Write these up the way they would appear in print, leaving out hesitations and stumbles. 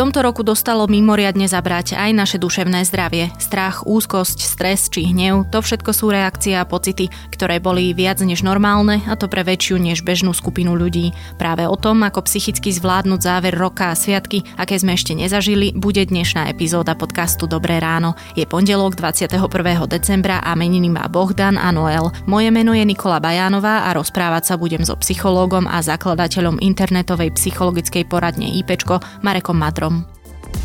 tomto roku dostalo mimoriadne zabrať aj naše duševné zdravie. Strach, úzkosť, stres či hnev, to všetko sú reakcie a pocity, ktoré boli viac než normálne, a to pre väčšiu než bežnú skupinu ľudí. Práve o tom, ako psychicky zvládnuť záver roka a sviatky, aké sme ešte nezažili, bude dnešná epizóda podcastu Dobré ráno. Je pondelok 21. decembra a meniny má Bohdan a Noel. Moje meno je Nikola Bajánová a rozprávať sa budem so psychológom a zakladateľom internetovej psychologickej poradne IPčko Marekom Madrom.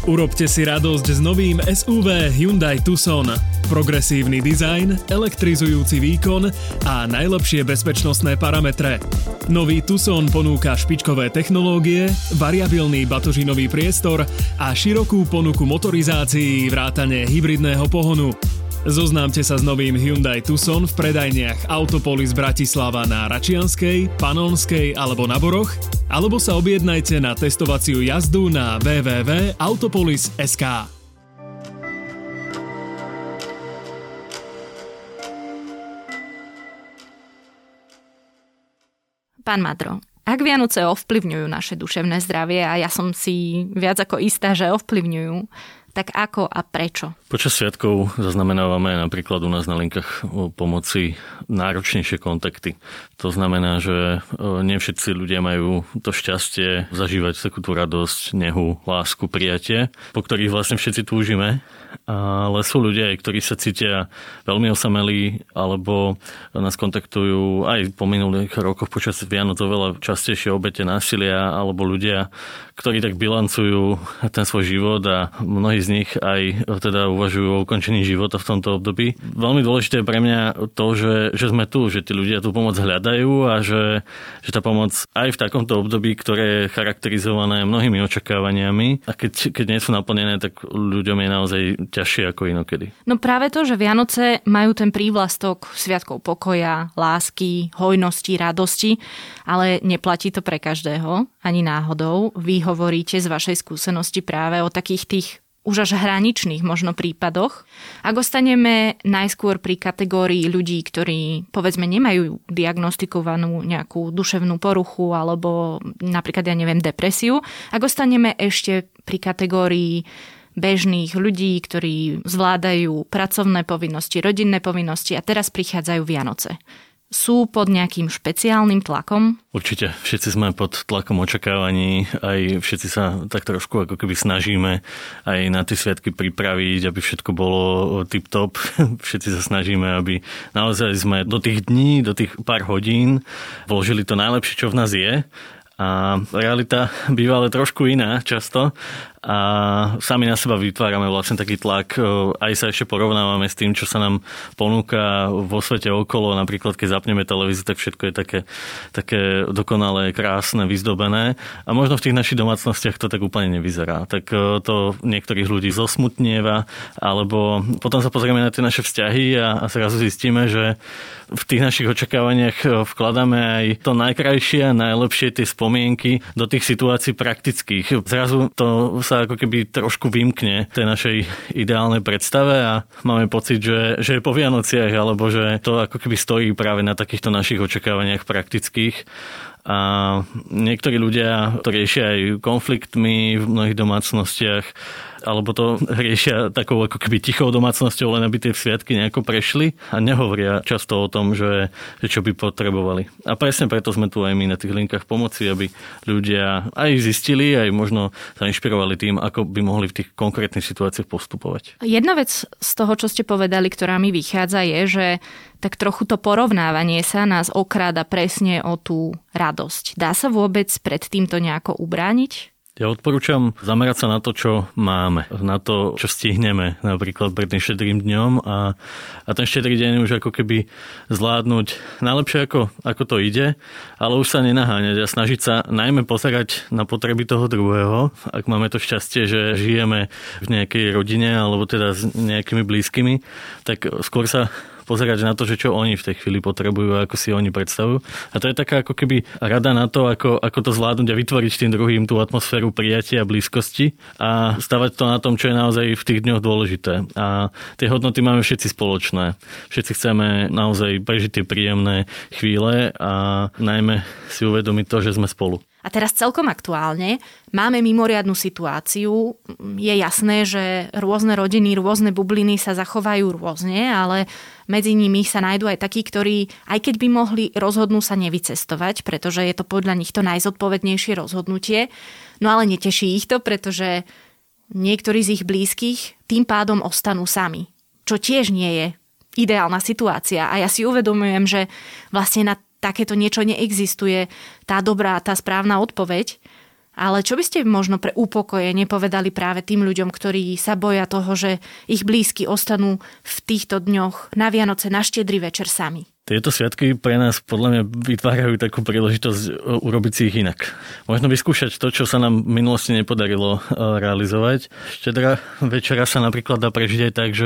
Urobte si radosť s novým SUV Hyundai Tucson. Progresívny dizajn, elektrizujúci výkon a najlepšie bezpečnostné parametre. Nový Tucson ponúka špičkové technológie, variabilný batožinový priestor a širokú ponuku motorizácií vrátane hybridného pohonu. Zoznámte sa s novým Hyundai Tucson v predajniach Autopolis Bratislava na Račianskej, Panonskej alebo na Boroch, alebo sa objednajte na testovaciu jazdu na www.autopolis.sk. Pán Madro, ak Vianoce ovplyvňujú naše duševné zdravie, a ja som si viac ako istá, že ovplyvňujú, tak ako a prečo? Počas sviatkov zaznamenávame napríklad u nás na linkách o pomoci náročnejšie kontakty. To znamená, že nie všetci ľudia majú to šťastie zažívať takúto radosť, nehu, lásku, prijatie, po ktorých vlastne všetci túžime. Ale sú ľudia, ktorí sa cítia veľmi osamelí, alebo nás kontaktujú aj po minulých rokoch počas Vianoc oveľa častejšie obete násilia, alebo ľudia, ktorí tak bilancujú ten svoj život, a mnohí z nich aj teda uvažujú o ukončení života v tomto období. Veľmi dôležité je pre mňa to, že sme tu, že tí ľudia tú pomoc hľadajú a že tá pomoc aj v takomto období, ktoré je charakterizované mnohými očakávaniami, a keď nie sú naplnené, tak ľuďom je naozaj ťažšie ako inokedy. No práve to, že Vianoce majú ten prívlastok sviatkov pokoja, lásky, hojnosti, radosti, ale neplatí to pre každého, ani náhodou. Vy hovoríte z vašej skúsenosti práve o takých tých už až hraničných možno prípadoch. Ak ostaneme najskôr pri kategórii ľudí, ktorí povedzme nemajú diagnostikovanú nejakú duševnú poruchu alebo napríklad, depresiu, ak ostaneme ešte pri kategórii bežných ľudí, ktorí zvládajú pracovné povinnosti, rodinné povinnosti, a teraz prichádzajú Vianoce. Sú pod nejakým špeciálnym tlakom? Určite. Všetci sme pod tlakom očakávaní, aj všetci sa tak trošku ako keby snažíme aj na tie sviatky pripraviť, aby všetko bolo tip-top. Všetci sa snažíme, aby naozaj sme do tých dní, do tých pár hodín vložili to najlepšie, čo v nás je. A realita býva ale trošku iná často a sami na seba vytvárame vlastne taký tlak, aj sa ešte porovnávame s tým, čo sa nám ponúka vo svete okolo. Napríklad keď zapneme televíziu, tak všetko je také dokonalé, krásne, vyzdobené, a možno v tých našich domácnostiach to tak úplne nevyzerá. Tak to niektorých ľudí zosmutnieva, alebo potom sa pozrieme na tie naše vzťahy a zrazu zistíme, že v tých našich očakávaniach vkladáme aj to najkrajšie a najlepšie, tie spomienky do tých situácií praktických. Zrazu to sa ako keby trošku vymkne tej našej ideálnej predstave a máme pocit, že je po Vianociach, alebo že to ako keby stojí práve na takýchto našich očakávaniach praktických. A niektorí ľudia to riešia aj konfliktmi v mnohých domácnostiach, alebo to riešia takou ako keby tichou domácnosťou, len aby tie sviatky nejako prešli, a nehovoria často o tom, že čo by potrebovali. A presne preto sme tu aj my na tých linkách pomoci, aby ľudia aj zistili, aj možno sa inšpirovali tým, ako by mohli v tých konkrétnych situáciách postupovať. Jedna vec z toho, čo ste povedali, ktorá mi vychádza, je, že tak trochu to porovnávanie sa nás okráda presne o tú radosť. Dá sa vôbec pred týmto nejako ubrániť? Ja odporúčam zamerať sa na to, čo máme, na to, čo stihneme napríklad pred tým štedrým dňom, a ten štedrý deň už ako keby zvládnuť najlepšie, ako to ide, ale už sa nenaháňať a snažiť sa najmä pozerať na potreby toho druhého. Ak máme to šťastie, že žijeme v nejakej rodine alebo teda s nejakými blízkymi, tak skôr sa pozerať na to, že čo oni v tej chvíli potrebujú a ako si oni predstavujú. A to je taká ako keby rada na to, ako to zvládnuť a vytvoriť tým druhým tú atmosféru prijatia a blízkosti a stavať to na tom, čo je naozaj v tých dňoch dôležité. A tie hodnoty máme všetci spoločné. Všetci chceme naozaj prežiť tie príjemné chvíle a najmä si uvedomiť to, že sme spolu. A teraz celkom aktuálne máme mimoriadnu situáciu. Je jasné, že rôzne rodiny, rôzne bubliny sa zachovajú rôzne, ale medzi nimi sa nájdú aj takí, ktorí, aj keď by mohli, rozhodnú sa nevycestovať, pretože je to podľa nich to najzodpovednejšie rozhodnutie. No ale neteší ich to, pretože niektorí z ich blízkych tým pádom ostanú sami. Čo tiež nie je ideálna situácia. A ja si uvedomujem, že vlastne na takéto niečo neexistuje, tá dobrá, tá správna odpoveď. Ale čo by ste možno pre upokojenie povedali práve tým ľuďom, ktorí sa boja toho, že ich blízky ostanú v týchto dňoch na Vianoce, na Štedrý večer sami? Tieto sviatky pre nás podľa mňa vytvárajú takú príležitosť urobiť si ich inak. Možno vyskúšať to, čo sa nám v minulosti nepodarilo realizovať. Štedrá večera sa napríklad dá prežiť aj tak,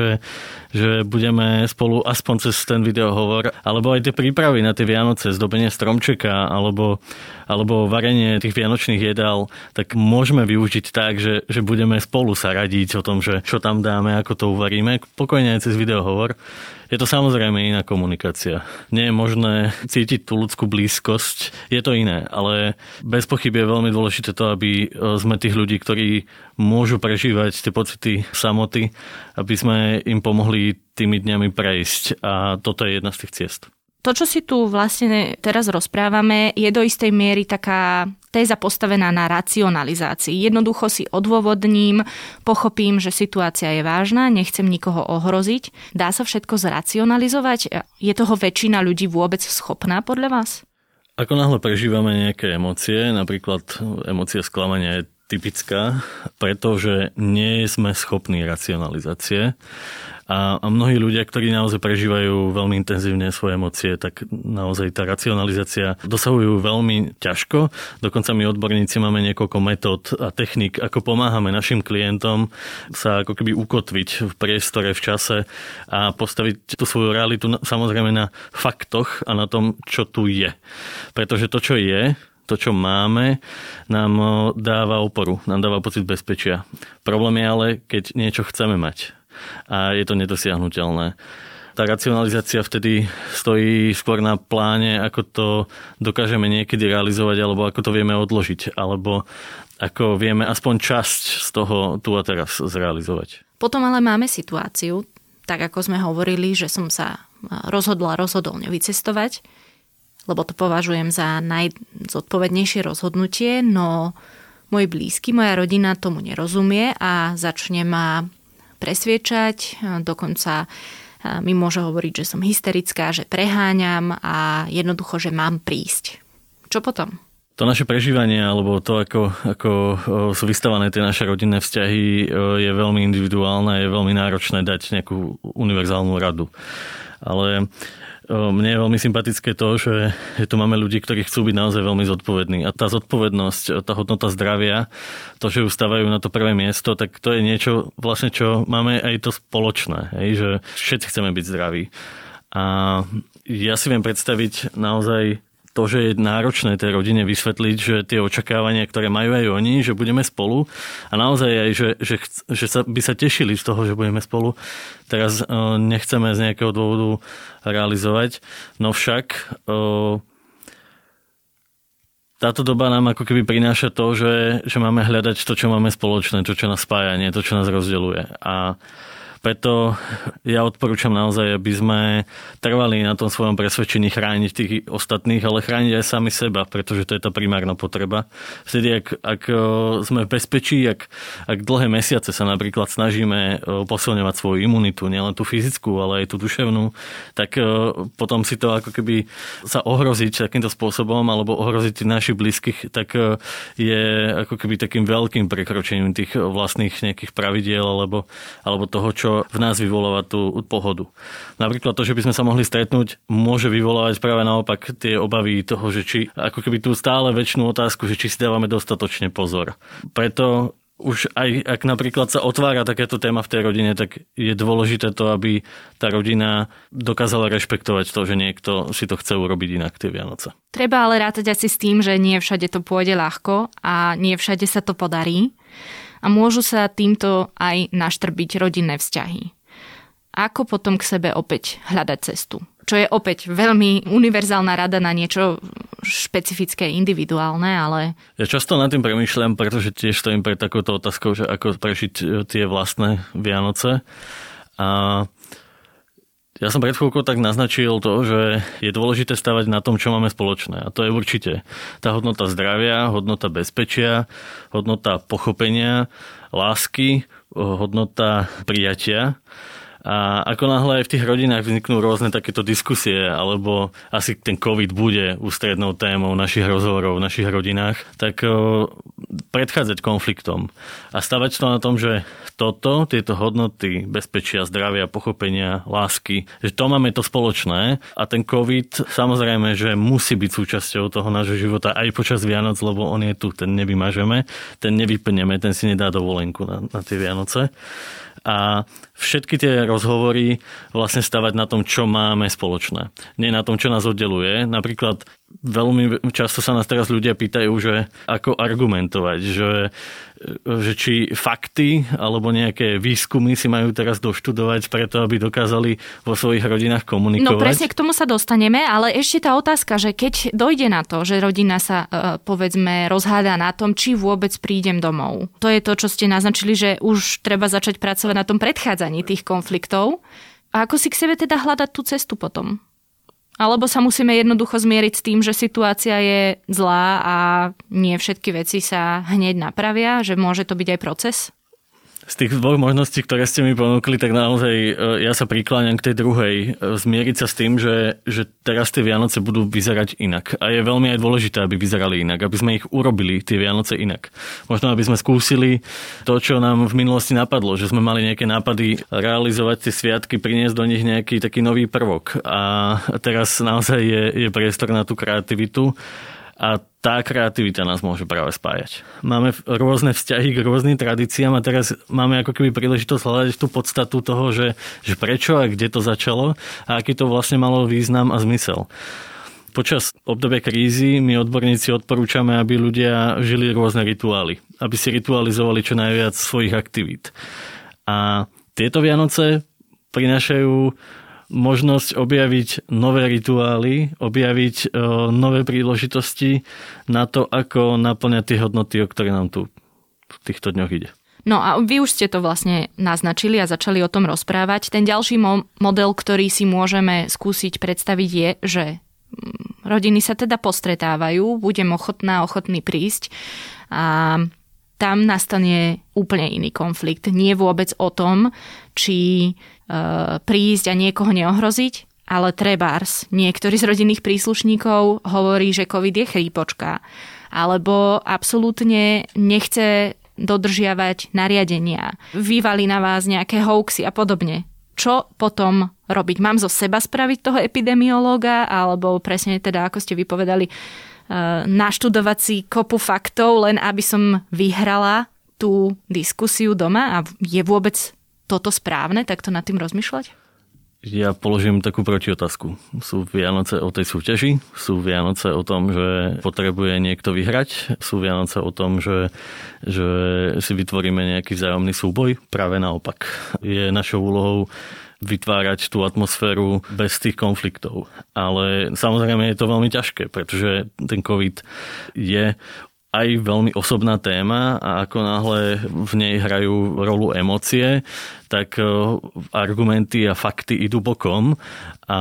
že budeme spolu aspoň cez ten videohovor, alebo aj tie prípravy na tie Vianoce, zdobenie stromčeka, alebo varenie tých vianočných jedál, tak môžeme využiť tak, že budeme spolu sa radiť o tom, že čo tam dáme, ako to uvaríme, pokojne aj cez videohovor. Je to samozrejme iná komunikácia. Nie je možné cítiť tú ľudskú blízkosť. Je to iné, ale bez pochyby je veľmi dôležité to, aby sme tých ľudí, ktorí môžu prežívať tie pocity samoty, aby sme im pomohli tými dňami prejsť. A toto je jedna z tých ciest. To, čo si tu vlastne teraz rozprávame, je do istej miery taká téza postavená na racionalizácii. Jednoducho si odôvodním, pochopím, že situácia je vážna, nechcem nikoho ohroziť. Dá sa všetko zracionalizovať? Je toho väčšina ľudí vôbec schopná podľa vás? Ako náhle prežívame nejaké emócie, napríklad emócia sklamania je typická, pretože nie sme schopní racionalizácie. A mnohí ľudia, ktorí naozaj prežívajú veľmi intenzívne svoje emócie, tak naozaj tá racionalizácia dosahujú veľmi ťažko. Dokonca my odborníci máme niekoľko metód a techník, ako pomáhame našim klientom sa ako keby ukotviť v priestore, v čase a postaviť tú svoju realitu samozrejme na faktoch a na tom, čo tu je. Pretože to, čo je, to, čo máme, nám dáva oporu, nám dáva pocit bezpečia. Problém je ale, keď niečo chceme mať a je to nedosiahnuteľné. Tá racionalizácia vtedy stojí skôr na pláne, ako to dokážeme niekedy realizovať, alebo ako to vieme odložiť, alebo ako vieme aspoň časť z toho tu a teraz zrealizovať. Potom ale máme situáciu, tak ako sme hovorili, že som sa rozhodol nevycestovať, lebo to považujem za najzodpovednejšie rozhodnutie, no môj blízky, moja rodina tomu nerozumie a začne ma presviečať, dokonca mi môže hovoriť, že som hysterická, že preháňam a jednoducho, že mám prísť. Čo potom? To naše prežívanie, alebo to, ako sú vystavané tie naše rodinné vzťahy, je veľmi individuálne, je veľmi náročné dať nejakú univerzálnu radu. Ale mne je veľmi sympatické to, že tu máme ľudí, ktorí chcú byť naozaj veľmi zodpovední. A tá zodpovednosť, tá hodnota zdravia, to, že ju stavajú na to prvé miesto, tak to je niečo, vlastne čo máme aj to spoločné. Hej? Že všetci chceme byť zdraví. A ja si viem predstaviť naozaj to, že je náročné tej rodine vysvetliť, že tie očakávania, ktoré majú aj oni, že budeme spolu a naozaj aj, že by sa tešili z toho, že budeme spolu, teraz nechceme z nejakého dôvodu realizovať. No však táto doba nám ako keby prináša to, že máme hľadať to, čo máme spoločné, to, čo nás spája, nie to, čo nás rozdeľuje. A preto ja odporúčam naozaj, aby sme trvali na tom svojom presvedčení chrániť tých ostatných, ale chrániť aj sami seba, pretože to je tá primárna potreba. Vtedy, ak sme v bezpečí, ak dlhé mesiace sa napríklad snažíme posilňovať svoju imunitu, nielen tú fyzickú, ale aj tú duševnú, tak potom si to ako keby sa ohroziť takýmto spôsobom alebo ohroziť našich blízkych, tak je ako keby takým veľkým prekročením tých vlastných nejakých pravidiel alebo toho, čo v nás vyvoláva tú pohodu. Napríklad to, že by sme sa mohli stretnúť, môže vyvolávať práve naopak tie obavy toho, že či ako keby tú stále večnú otázku, že či si dávame dostatočne pozor. Preto už aj ak napríklad sa otvára takáto téma v tej rodine, tak je dôležité to, aby tá rodina dokázala rešpektovať to, že niekto si to chce urobiť inak tie Vianoce. Treba ale rátať asi s tým, že nie všade to pôjde ľahko a nie všade sa to podarí. A môžu sa týmto aj naštrbiť rodinné vzťahy. Ako potom k sebe opäť hľadať cestu? čo je opäť veľmi univerzálna rada na niečo špecifické, individuálne, ale... Ja často nad tým premýšľam, pretože tiež stojím pred takouto otázkou, že ako prežiť tie vlastné Vianoce. A ja som pred chvíľkou tak naznačil to, že je dôležité stavať na tom, čo máme spoločné. A to je určite tá hodnota zdravia, hodnota bezpečia, hodnota pochopenia, lásky, hodnota prijatia. A ako náhle aj v tých rodinách vzniknú rôzne takéto diskusie, alebo asi ten COVID bude ústrednou témou našich rozhovorov v našich rodinách, tak predchádzať konfliktom a stavať to na tom, že tieto hodnoty bezpečia, zdravia, pochopenia, lásky, že to máme to spoločné a ten COVID samozrejme, že musí byť súčasťou toho nášho života aj počas Vianoc, lebo on je tu, ten nevymažeme, ten nevypneme, ten si nedá dovolenku na tie Vianoce. A všetky tie rozhovory vlastne stavať na tom, čo máme spoločné. Nie na tom, čo nás oddeluje. Napríklad veľmi často sa nás teraz ľudia pýtajú, že ako argumentovať, že či fakty alebo nejaké výskumy si majú teraz doštudovať preto, aby dokázali vo svojich rodinách komunikovať. No presne, k tomu sa dostaneme, ale ešte tá otázka, že keď dojde na to, že rodina sa povedzme rozhádá na tom, či vôbec prídem domov. To je to, čo ste naznačili, že už treba začať pracovať na tom predchádzaní tých konfliktov. A ako si k sebe teda hľadať tú cestu potom? Alebo sa musíme jednoducho zmieriť s tým, že situácia je zlá a nie všetky veci sa hneď napravia, že môže to byť aj proces? Z tých dvoch možností, ktoré ste mi ponúkli, tak naozaj ja sa prikláňam k tej druhej. Zmieriť sa s tým, že teraz tie Vianoce budú vyzerať inak. A je veľmi aj dôležité, aby vyzerali inak, aby sme ich urobili, tie Vianoce inak. Možno, aby sme skúsili to, čo nám v minulosti napadlo, že sme mali nejaké nápady realizovať tie sviatky, priniesť do nich nejaký taký nový prvok. A teraz naozaj je priestor na tú kreativitu. A tá kreativita nás môže práve spájať. Máme rôzne vzťahy k rôznym tradíciám a teraz máme ako keby príležitosť hľadať tú podstatu toho, že prečo a kde to začalo a aký to vlastne malo význam a zmysel. Počas obdobia krízy my odborníci odporúčame, aby ľudia žili rôzne rituály. Aby si ritualizovali čo najviac svojich aktivít. A tieto Vianoce prinášajú možnosť objaviť nové rituály, objaviť nové príležitosti na to, ako naplňať tie hodnoty, o ktoré nám tu v týchto dňoch ide. No a vy už ste to vlastne naznačili a začali o tom rozprávať. Ten ďalší model, ktorý si môžeme skúsiť predstaviť je, že rodiny sa teda postretávajú, budem ochotný prísť a tam nastane úplne iný konflikt. Nie vôbec o tom, či prísť a niekoho neohroziť, ale trebárs. Niektorí z rodinných príslušníkov hovorí, že COVID je chrípočka, alebo absolútne nechce dodržiavať nariadenia. Vyvalí na vás nejaké hoaxy a podobne. Čo potom robiť? Mám zo seba spraviť toho epidemiológa, alebo presne teda, ako ste vypovedali, naštudovať si kopu faktov, len aby som vyhrala tú diskusiu doma a je vôbec toto správne, takto nad tým rozmýšľať? Ja položím takú protiotázku. Sú Vianoce o tej súťaži, sú Vianoce o tom, že potrebuje niekto vyhrať, sú Vianoce o tom, že si vytvoríme nejaký vzájomný súboj, práve naopak. Je našou úlohou vytvárať tú atmosféru bez tých konfliktov. Ale samozrejme je to veľmi ťažké, pretože ten COVID je aj veľmi osobná téma a ako náhle v nej hrajú rolu emócie, tak argumenty a fakty idú bokom a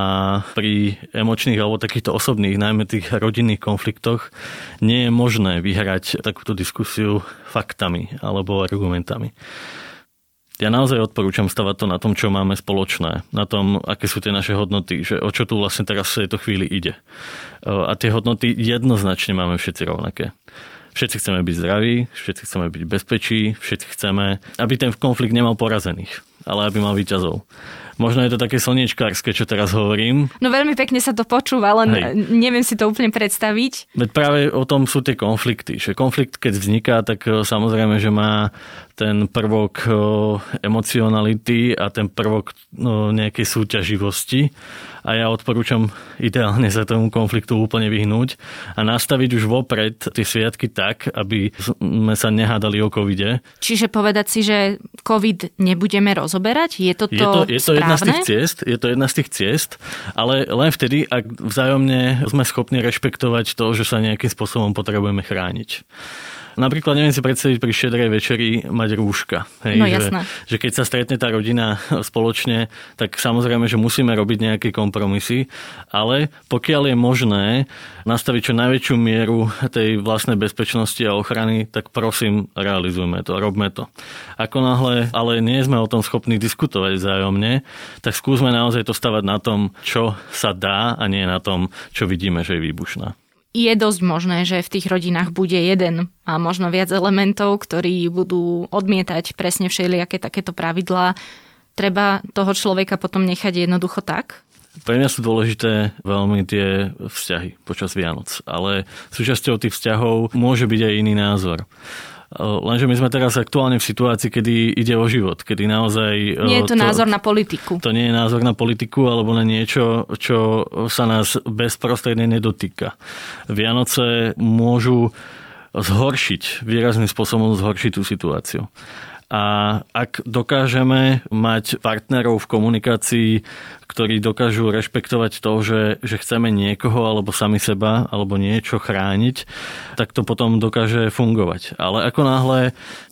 pri emočných alebo takýchto osobných, najmä tých rodinných konfliktoch, nie je možné vyhrať takúto diskusiu faktami alebo argumentami. Ja naozaj odporúčam stavať to na tom, čo máme spoločné, na tom, aké sú tie naše hodnoty, že o čo tu vlastne teraz v tejto chvíli ide. A tie hodnoty jednoznačne máme všetci rovnaké. Všetci chceme byť zdraví, všetci chceme byť bezpečí, všetci chceme, aby ten konflikt nemal porazených, ale aby mal víťazov. Možno je to také slniečkárske, čo teraz hovorím. No veľmi pekne sa to počúva, len Neviem si to úplne predstaviť. Veď práve o tom sú tie konflikty. Že konflikt, keď vzniká, tak samozrejme, že má ten prvok emocionality a ten prvok nejakej súťaživosti a ja odporúčam ideálne sa tomu konfliktu úplne vyhnúť a nastaviť už vopred tie sviatky tak, aby sme sa nehádali o covide. Čiže povedať si, že covid nebudeme rozoberať? Je to správne? Je to jedna z tých ciest, ale len vtedy, ak vzájomne sme schopní rešpektovať to, že sa nejakým spôsobom potrebujeme chrániť. Napríklad neviem si predstaviť pri štedrej večeri mať rúška. Hej, no jasné. Že keď sa stretne tá rodina spoločne, tak samozrejme, že musíme robiť nejaké kompromisy, ale pokiaľ je možné nastaviť čo najväčšiu mieru tej vlastnej bezpečnosti a ochrany, tak prosím, realizujme to, robme to. Ako náhle, ale nie sme o tom schopní diskutovať vzájomne, tak skúsme naozaj to stavať na tom, čo sa dá a nie na tom, čo vidíme, že je výbušná. Je dosť možné, že v tých rodinách bude jeden a možno viac elementov, ktorí budú odmietať presne všelijaké takéto pravidlá. Treba toho človeka potom nechať jednoducho tak? Pre mňa sú dôležité veľmi tie vzťahy počas Vianoc, ale súčasťou tých vzťahov môže byť aj iný názor. Lenže my sme teraz aktuálne v situácii, kedy ide o život, kedy naozaj... Nie je to názor na politiku. To nie je názor na politiku, alebo na niečo, čo sa nás bezprostredne nedotýka. Vianoce môžu výrazným spôsobom zhoršiť tú situáciu. A ak dokážeme mať partnerov v komunikácii, ktorí dokážu rešpektovať to, že chceme niekoho alebo sami seba alebo niečo chrániť, tak to potom dokáže fungovať. Ale ako náhle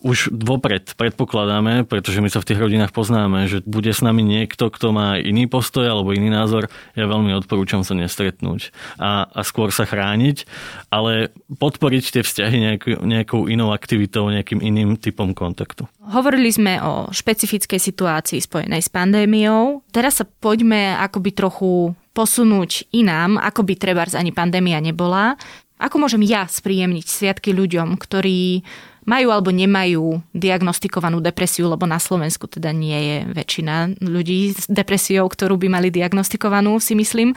už vopred predpokladáme, pretože my sa v tých rodinách poznáme, že bude s nami niekto, kto má iný postoj alebo iný názor, ja veľmi odporúčam sa nestretnúť a skôr sa chrániť, ale podporiť tie vzťahy nejakou inou aktivitou, nejakým iným typom kontaktu. Hovorili sme o špecifickej situácii spojenej s pandémiou. Teraz sa poďme akoby trochu posunúť inám, ako by trebárs ani pandémia nebola. Ako môžem ja spríjemniť sviatky ľuďom, ktorí majú alebo nemajú diagnostikovanú depresiu, lebo na Slovensku teda nie je väčšina ľudí s depresiou, ktorú by mali diagnostikovanú, si myslím.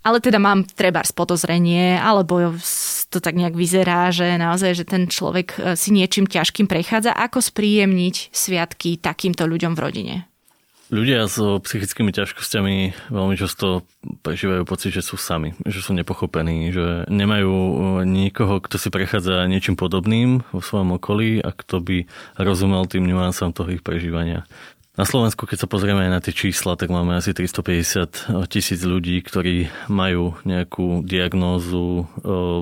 Ale teda mám trebárs podozrenie, alebo to tak nejak vyzerá, že naozaj, že ten človek si niečím ťažkým prechádza. Ako spríjemniť sviatky takýmto ľuďom v rodine? Ľudia s psychickými ťažkosťami veľmi často prežívajú pocit, že sú sami, že sú nepochopení, že nemajú nikoho, kto si prechádza niečím podobným vo svojom okolí a kto by rozumel tým nuancám toho ich prežívania. Na Slovensku, keď sa pozrieme aj na tie čísla, tak máme asi 350 000 ľudí, ktorí majú nejakú diagnózu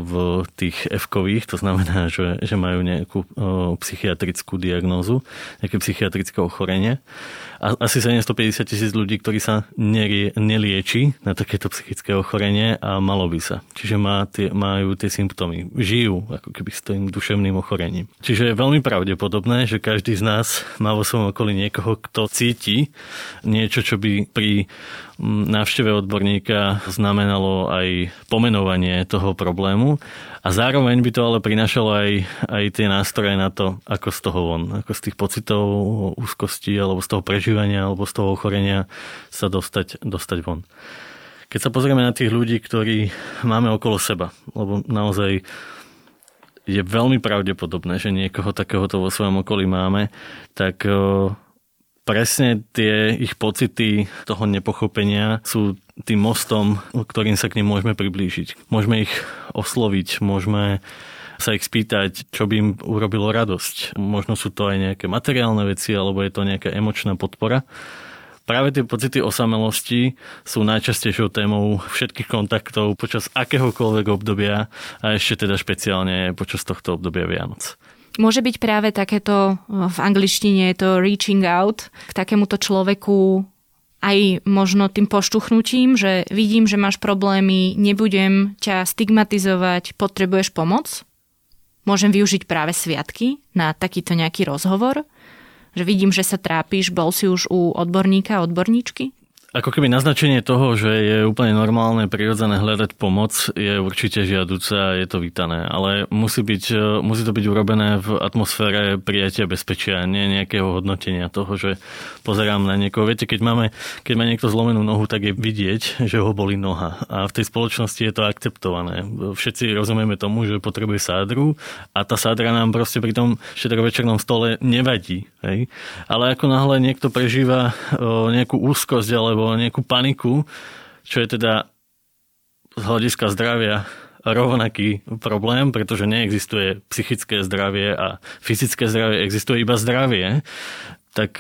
v tých F-kových, to znamená, že majú nejakú psychiatrickú diagnózu, nejaké psychiatrické ochorenie. A asi 750 000 ľudí, ktorí sa nelieči na takéto psychické ochorenie a malo by sa. Čiže majú tie symptómy. Žijú ako keby s tým duševným ochorením. Čiže je veľmi pravdepodobné, že každý z nás má vo svojom okolí niekoho, kto cíti niečo, čo by pri návšteve odborníka znamenalo aj pomenovanie toho problému. A zároveň by to ale prinášalo aj tie nástroje na to, ako z toho von, ako z tých pocitov úzkosti alebo z toho prežívania alebo z toho ochorenia sa dostať von. Keď sa pozrieme na tých ľudí, ktorí máme okolo seba, lebo naozaj je veľmi pravdepodobné, že niekoho takéhoto vo svojom okolí máme, tak presne tie ich pocity toho nepochopenia sú tým mostom, ktorým sa k nim môžeme priblížiť. Môžeme ich osloviť, môžeme sa ich spýtať, čo by im urobilo radosť. Možno sú to aj nejaké materiálne veci, alebo je to nejaká emočná podpora. Práve tie pocity osamelosti sú najčastejšou témou všetkých kontaktov počas akéhokoľvek obdobia a ešte teda špeciálne počas tohto obdobia Vianoc. Môže byť práve takéto, v angličtine je to reaching out, k takémuto človeku aj možno tým poštuchnutím, že vidím, že máš problémy, nebudem ťa stigmatizovať, potrebuješ pomoc? Môžem využiť práve sviatky na takýto nejaký rozhovor? Že vidím, že sa trápiš, bol si už u odborníka, odborníčky? Ako keby naznačenie toho, že je úplne normálne, prirodzené hľadať pomoc, je určite žiaduce a je to vítané. Ale musí to byť urobené v atmosfére prijatia bezpečia, nie nejakého hodnotenia toho, že pozerám na niekoho. Viete, keď má niekto zlomenú nohu, tak je vidieť, že ho bolí noha. A v tej spoločnosti je to akceptované. Všetci rozumieme tomu, že potrebuje sádru a tá sádra nám proste pri tom štedrovečernom stole nevadí. Hej? Ale ako náhle niekto prežíva nejakú úzkosť alebo nejakú paniku, čo je teda z hľadiska zdravia rovnaký problém, pretože neexistuje psychické zdravie a fyzické zdravie, existuje iba zdravie, tak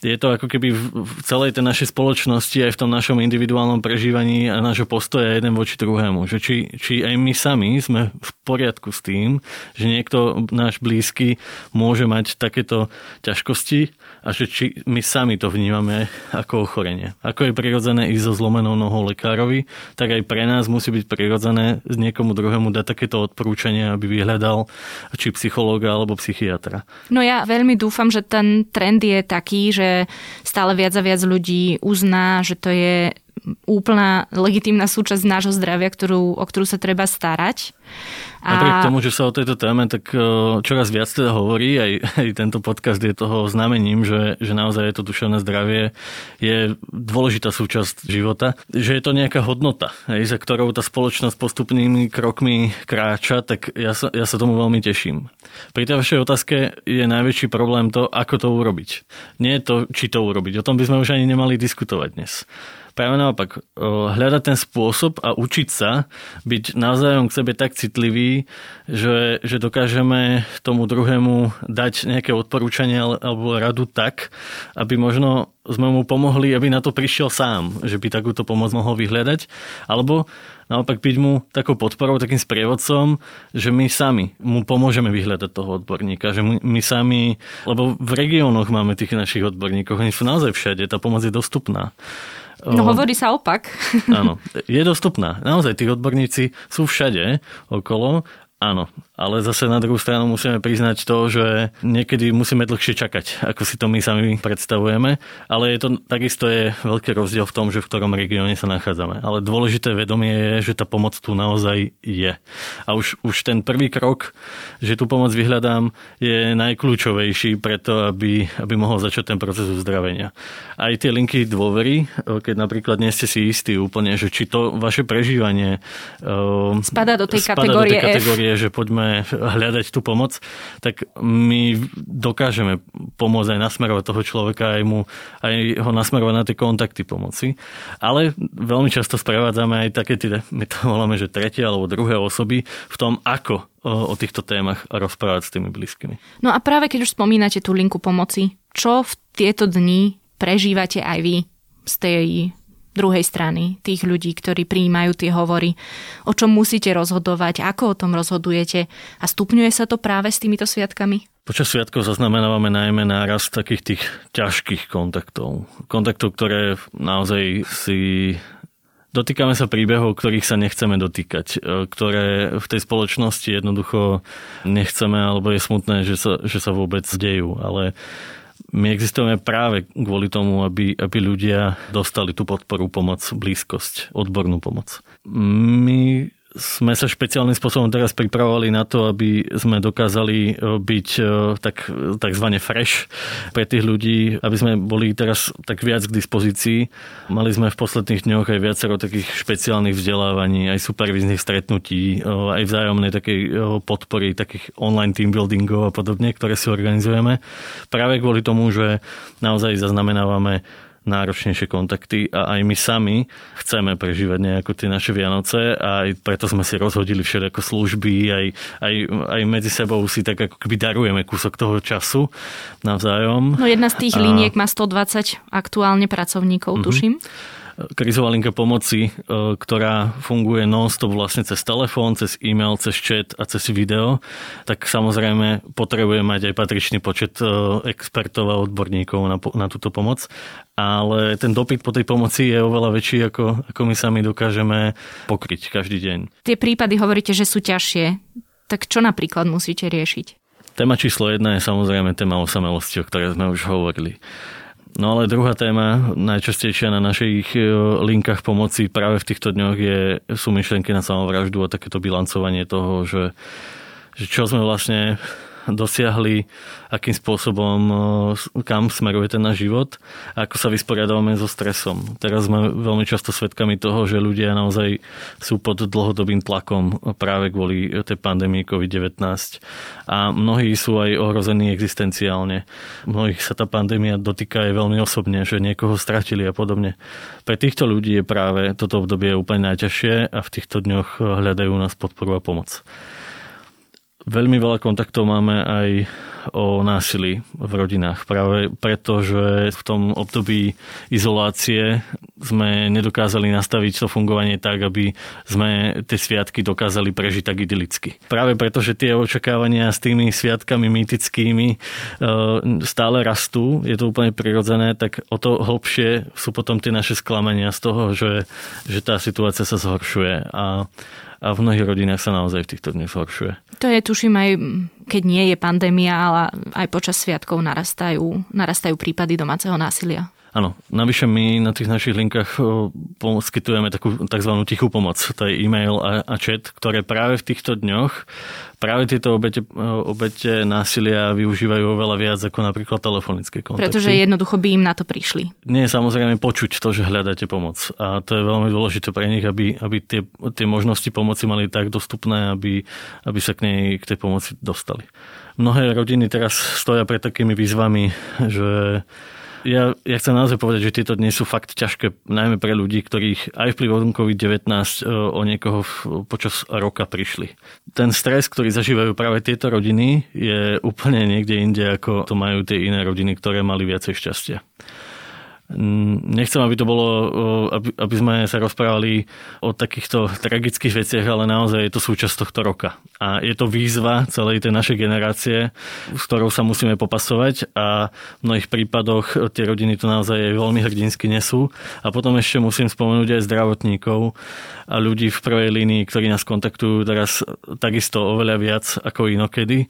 je to ako keby v celej tej našej spoločnosti aj v tom našom individuálnom prežívaní a nášho postoja jeden voči druhému. Že či aj my sami sme v poriadku s tým, že niekto náš blízky môže mať takéto ťažkosti a že či my sami to vnímame ako ochorenie. Ako je prirodzené ísť so zlomenou nohou lekárovi, tak aj pre nás musí byť prirodzené z niekomu druhému dať takéto odporúčanie, aby vyhľadal či psychológa alebo psychiatra. No ja veľmi dúfam, že ten trend je taký, že stále viac a viac ľudí uzná, že to je úplná legitímna súčasť nášho zdravia, o ktorú sa treba starať. Napriek tomu, že sa o tejto téme tak čoraz viac teda hovorí, aj tento podcast je toho znamením, že naozaj je to duševné zdravie, je dôležitá súčasť života, že je to nejaká hodnota, za ktorou tá spoločnosť postupnými krokmi kráča, tak ja sa tomu veľmi teším. Pri tej vašej otázke je najväčší problém to, ako to urobiť. Nie to, či to urobiť. O tom by sme už ani nemali diskutovať dnes. Práve naopak, hľadať ten spôsob a učiť sa byť navzájom k sebe tak citlivý, že dokážeme tomu druhému dať nejaké odporúčanie alebo radu tak, aby možno sme mu pomohli, aby na to prišiel sám, že by takúto pomoc mohol vyhľadať, alebo naopak byť mu takou podporou, takým sprievodcom, že my sami mu pomôžeme vyhľadať toho odborníka, že my sami, lebo v regiónoch máme tých našich odborníkov, oni sú naozaj všade, tá pomoc je dostupná. No hovorí sa opak. Áno, je dostupná. Naozaj, tí odborníci sú všade okolo, áno, ale zase na druhú stranu musíme priznať to, že niekedy musíme dlhšie čakať, ako si to my sami predstavujeme, ale takisto je veľký rozdiel v tom, že v ktorom regióne sa nachádzame. Ale dôležité vedomie je, že tá pomoc tu naozaj je. A už ten prvý krok, že tú pomoc vyhľadám, je najkľúčovejší preto, aby mohol začať ten proces uzdravenia. Aj tie linky dôvery, keď napríklad nie ste si istí úplne, že či to vaše prežívanie spadá do tej kategórie, že poďme hľadať tú pomoc, tak my dokážeme pomôcť aj nasmerovať toho človeka, aj ho nasmerovať na tie kontakty pomoci. Ale veľmi často sprevádzame aj také, my to voláme, že tretie alebo druhé osoby v tom, ako o týchto témach rozprávať s tými blízkymi. No a práve keď už spomínate tú linku pomoci, čo v tieto dni prežívate aj vy z tej druhej strany, tých ľudí, ktorí prijímajú tie hovory, o čom musíte rozhodovať, ako o tom rozhodujete a stupňuje sa to práve s týmito sviatkami? Počas sviatkov zaznamenávame najmä nárast takých tých ťažkých kontaktov. Kontaktov, ktoré naozaj dotýkame sa príbehov, ktorých sa nechceme dotýkať, ktoré v tej spoločnosti jednoducho nechceme, alebo je smutné, že sa vôbec dejú, ale my existujeme práve kvôli tomu, aby ľudia dostali tú podporu, pomoc, blízkosť, odbornú pomoc. My sme sa špeciálnym spôsobom teraz pripravovali na to, aby sme dokázali byť takzvané fresh pre tých ľudí, aby sme boli teraz tak viac k dispozícii. Mali sme v posledných dňoch aj viacero takých špeciálnych vzdelávaní, aj supervíznych stretnutí, aj vzájomnej takej podpory, takých online teambuildingov a podobne, ktoré si organizujeme. Práve kvôli tomu, že naozaj zaznamenávame náročnejšie kontakty a aj my sami chceme prežívať nejako tie naše Vianoce a aj preto sme si rozhodili všelijaké služby, aj medzi sebou si tak ako keby darujeme kúsok toho času navzájom. No jedna z tých liniek má 120 aktuálne pracovníkov, tuším. Krízová linka pomoci, ktorá funguje non-stop vlastne cez telefón, cez e-mail, cez chat a cez video, tak samozrejme potrebuje mať aj patričný počet expertov a odborníkov na túto pomoc. Ale ten dopyt po tej pomoci je oveľa väčší, ako my sami dokážeme pokryť každý deň. Tie prípady hovoríte, že sú ťažšie. Tak čo napríklad musíte riešiť? Téma číslo 1 je samozrejme téma osamelosti, o ktorej sme už hovorili. No ale druhá téma, najčastejšia na našich linkách pomoci práve v týchto dňoch sú myšlienky na samovraždu a takéto bilancovanie toho, že čo sme vlastne dosiahli, akým spôsobom, kam smeruje ten náš život a ako sa vysporiadávame so stresom. Teraz sme veľmi často svedkami toho, že ľudia naozaj sú pod dlhodobým tlakom práve kvôli tej pandémii COVID-19 a mnohí sú aj ohrození existenciálne. Mnohých sa tá pandémia dotýka aj veľmi osobne, že niekoho stratili a podobne. Pre týchto ľudí je práve toto obdobie úplne najťažšie a v týchto dňoch hľadajú nás podporu a pomoc. Veľmi veľa kontaktov máme aj o násilí v rodinách. Práve preto, že v tom období izolácie sme nedokázali nastaviť to fungovanie tak, aby sme tie sviatky dokázali prežiť tak idylicky. Práve preto, že tie očakávania s tými sviatkami mýtickými stále rastú, je to úplne prirodzené, tak o to hlbšie sú potom tie naše sklamania z toho, že tá situácia sa zhoršuje a v mnohých rodinách sa naozaj v týchto dňoch zhoršuje. To je, tuším, aj keď nie je pandémia, ale aj počas sviatkov narastajú prípady domáceho násilia. Áno, navyše my na tých našich linkách poskytujeme takú tzv. Tichú pomoc, to je e-mail a chat, ktoré práve v týchto dňoch práve tieto obete násilia využívajú oveľa viac ako napríklad telefonické kontakty. Pretože jednoducho by im na to prišli. Nie, samozrejme počuť to, že hľadáte pomoc. A to je veľmi dôležité pre nich, aby tie možnosti pomoci mali tak dostupné, aby sa k tej pomoci dostali. Mnohé rodiny teraz stoja pred takými výzvami, že Ja chcem naozaj povedať, že tieto dni sú fakt ťažké, najmä pre ľudí, ktorých aj vplyvom COVID-19 o niekoho počas roka prišli. Ten stres, ktorý zažívajú práve tieto rodiny, je úplne niekde inde, ako to majú tie iné rodiny, ktoré mali viacej šťastia. Nechcem, aby to bolo, aby sme sa rozprávali o takýchto tragických veciach, ale naozaj je to súčasť tohto roka. A je to výzva celej tej našej generácie, s ktorou sa musíme popasovať a v mnohých prípadoch tie rodiny to naozaj veľmi hrdinsky nesú. A potom ešte musím spomenúť aj zdravotníkov a ľudí v prvej línii, ktorí nás kontaktujú teraz takisto oveľa viac ako inokedy.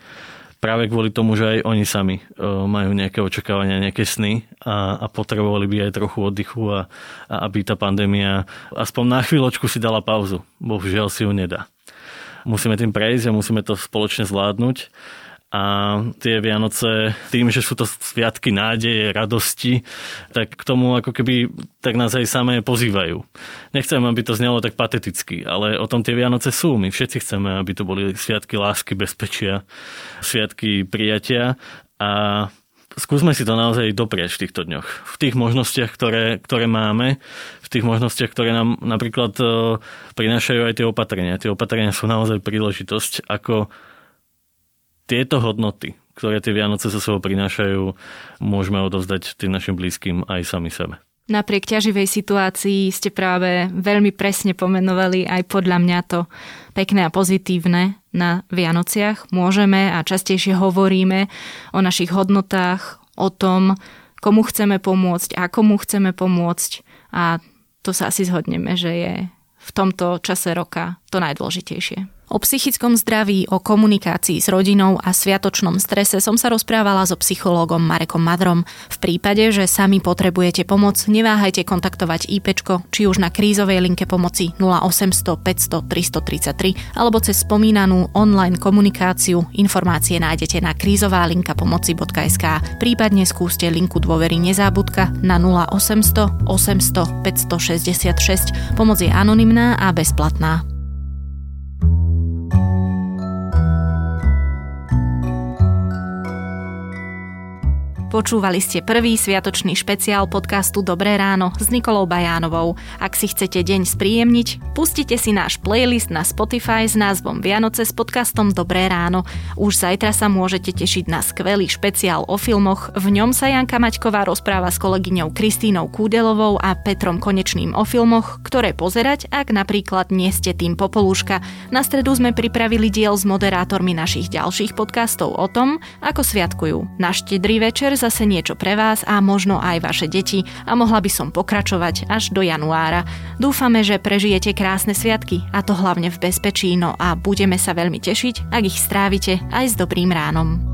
Práve kvôli tomu, že aj oni sami majú nejaké očakávania, nejaké sny a potrebovali by aj trochu oddychu a aby tá pandémia aspoň na chvíľočku si dala pauzu. Bohužiaľ si ju nedá. Musíme tým prejsť a musíme to spoločne zvládnuť. A tie Vianoce, tým, že sú to sviatky nádeje, radosti, tak k tomu ako keby tak nás aj samé pozývajú. Nechcem, aby to znelo tak pateticky, ale o tom tie Vianoce sú. My všetci chceme, aby to boli sviatky lásky, bezpečia, sviatky prijatia a skúsme si to naozaj doprieť v týchto dňoch. V tých možnostiach, ktoré máme, v tých možnostiach, ktoré nám napríklad prinášajú aj tie opatrenia. Tie opatrenia sú naozaj príležitosť, ako tieto hodnoty, ktoré tie Vianoce so sebou prinášajú, môžeme odovzdať tým našim blízkym aj sami sebe. Napriek ťaživej situácii ste práve veľmi presne pomenovali aj podľa mňa to pekné a pozitívne na Vianociach. Môžeme a častejšie hovoríme o našich hodnotách, o tom, komu chceme pomôcť a komu chceme pomôcť. A to sa asi zhodneme, že je v tomto čase roka to najdôležitejšie. O psychickom zdraví, o komunikácii s rodinou a sviatočnom strese som sa rozprávala so psychológom Marekom Madrom. V prípade, že sami potrebujete pomoc, neváhajte kontaktovať IPčko, či už na krízovej linke pomoci 0800 500 333 alebo cez spomínanú online komunikáciu. Informácie nájdete na krizovalinkapomoci.sk. Prípadne skúste linku dôvery Nezabudka na 0800 800 566. Pomoc je anonymná a bezplatná. Počúvali ste prvý sviatočný špeciál podcastu Dobré ráno s Nikolou Bajánovou. Ak si chcete deň spríjemniť, pustite si náš playlist na Spotify s názvom Vianoce s podcastom Dobré ráno. Už zajtra sa môžete tešiť na skvelý špeciál o filmoch. V ňom sa Janka Maťková rozpráva s kolegyňou Kristínou Kúdelovou a Petrom Konečným o filmoch, ktoré pozerať, ak napríklad nie ste tým popolúška. Na stredu sme pripravili diel s moderátormi našich ďalších podcastov o tom, ako sviatkujú. Na Štedrý večer zase niečo pre vás a možno aj vaše deti a mohla by som pokračovať až do januára. Dúfame, že prežijete krásne sviatky a to hlavne v bezpečí, no a budeme sa veľmi tešiť, ak ich strávite aj s dobrým ránom.